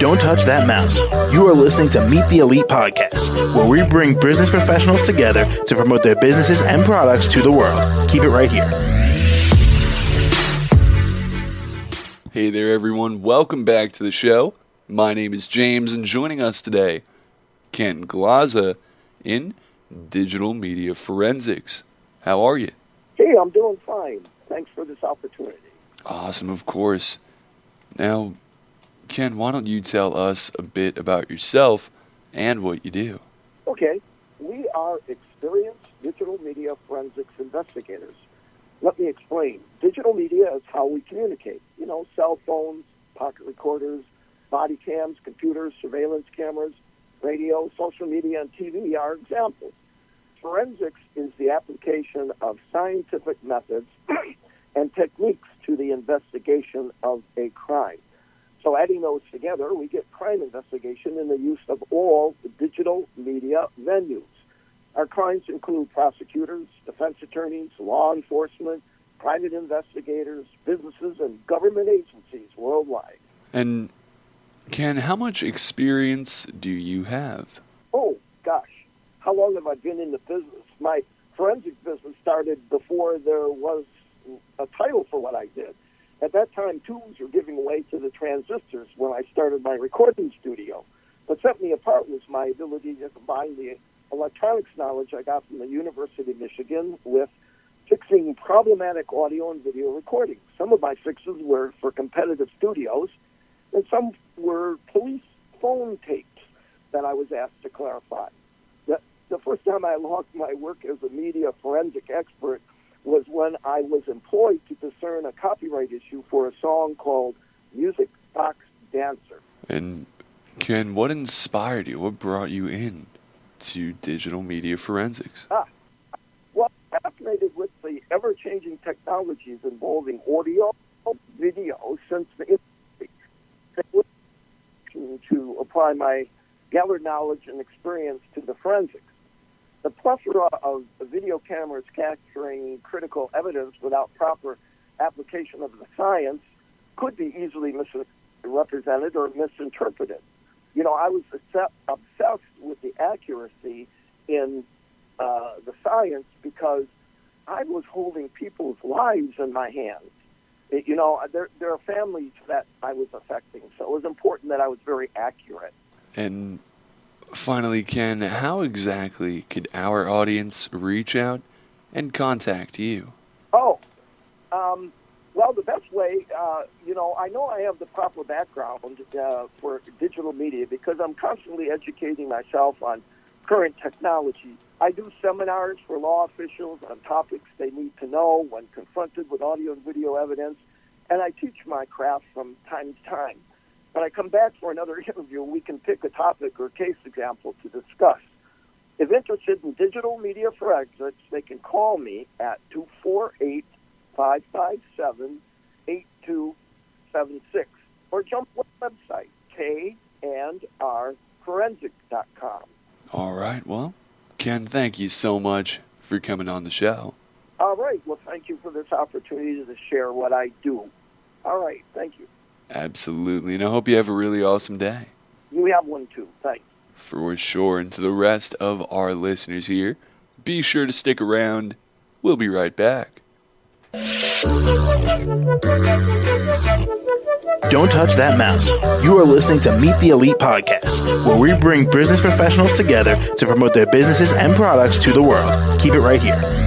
Don't touch that mouse. You are listening to Meet the Elite Podcast, where we bring business professionals together to promote their businesses and products to the world. Keep it right here. Hey there, everyone. Welcome back to the show. My name is James, and joining us today, Ken Glaza in Digital Media Forensics. How are you? Hey, I'm doing fine. Thanks for this opportunity. Awesome, of course. Now, Ken, why don't you tell us a bit about yourself and what you do? Okay. We are experienced digital media forensics investigators. Let me explain. Digital media is how we communicate. You know, cell phones, pocket recorders, body cams, computers, surveillance cameras, radio, social media, and TV are examples. Forensics is the application of scientific methods and techniques to the investigation of a crime. So adding those together, we get crime investigation in the use of all the digital media venues. Our clients include prosecutors, defense attorneys, law enforcement, private investigators, businesses, and government agencies worldwide. And, Ken, how much experience do you have? Oh, gosh. How long have I been in the business? My forensic business started before there was a title for what I did. At that time, tools were giving way to the transistors when I started my recording studio. What set me apart was my ability to combine the electronics knowledge I got from the University of Michigan with fixing problematic audio and video recordings. Some of my fixes were for competitive studios, and some were police phone tapes that I was asked to clarify. The first time I logged my work as a media forensic expert was when I was employed to discern a copyright issue for a song called Music Box Dancer. And, Ken, what inspired you? What brought you in to digital media forensics? Well, I'm fascinated with the ever-changing technologies involving audio and video since the industry. It was to apply my gathered knowledge and experience to the forensics. The plethora of video cameras capturing critical evidence without proper application of the science could be easily misrepresented or misinterpreted. You know, I was obsessed with the accuracy in the science because I was holding people's lives in my hands. You know, there are families that I was affecting, so it was important that I was very accurate. And finally, Ken, how exactly could our audience reach out and contact you? Well, the best way, I know I have the proper background for digital media because I'm constantly educating myself on current technology. I do seminars for law officials on topics they need to know when confronted with audio and video evidence, and I teach my craft from time to time. When I come back for another interview, we can pick a topic or case example to discuss. If interested in digital media forensics, they can call me at 248-557-8276 or jump to the website, KandRForensic.com. All right. Well, Ken, thank you so much for coming on the show. All right. Well, thank you for this opportunity to share what I do. All right. Thank you. Absolutely, and I hope you have a really awesome day. You have one too, thanks. For sure, and to the rest of our listeners here, be sure to stick around. We'll be right back. Don't touch that mouse. You are listening to Meet the Elite Podcast, where we bring business professionals together to promote their businesses and products to the world. Keep it right here.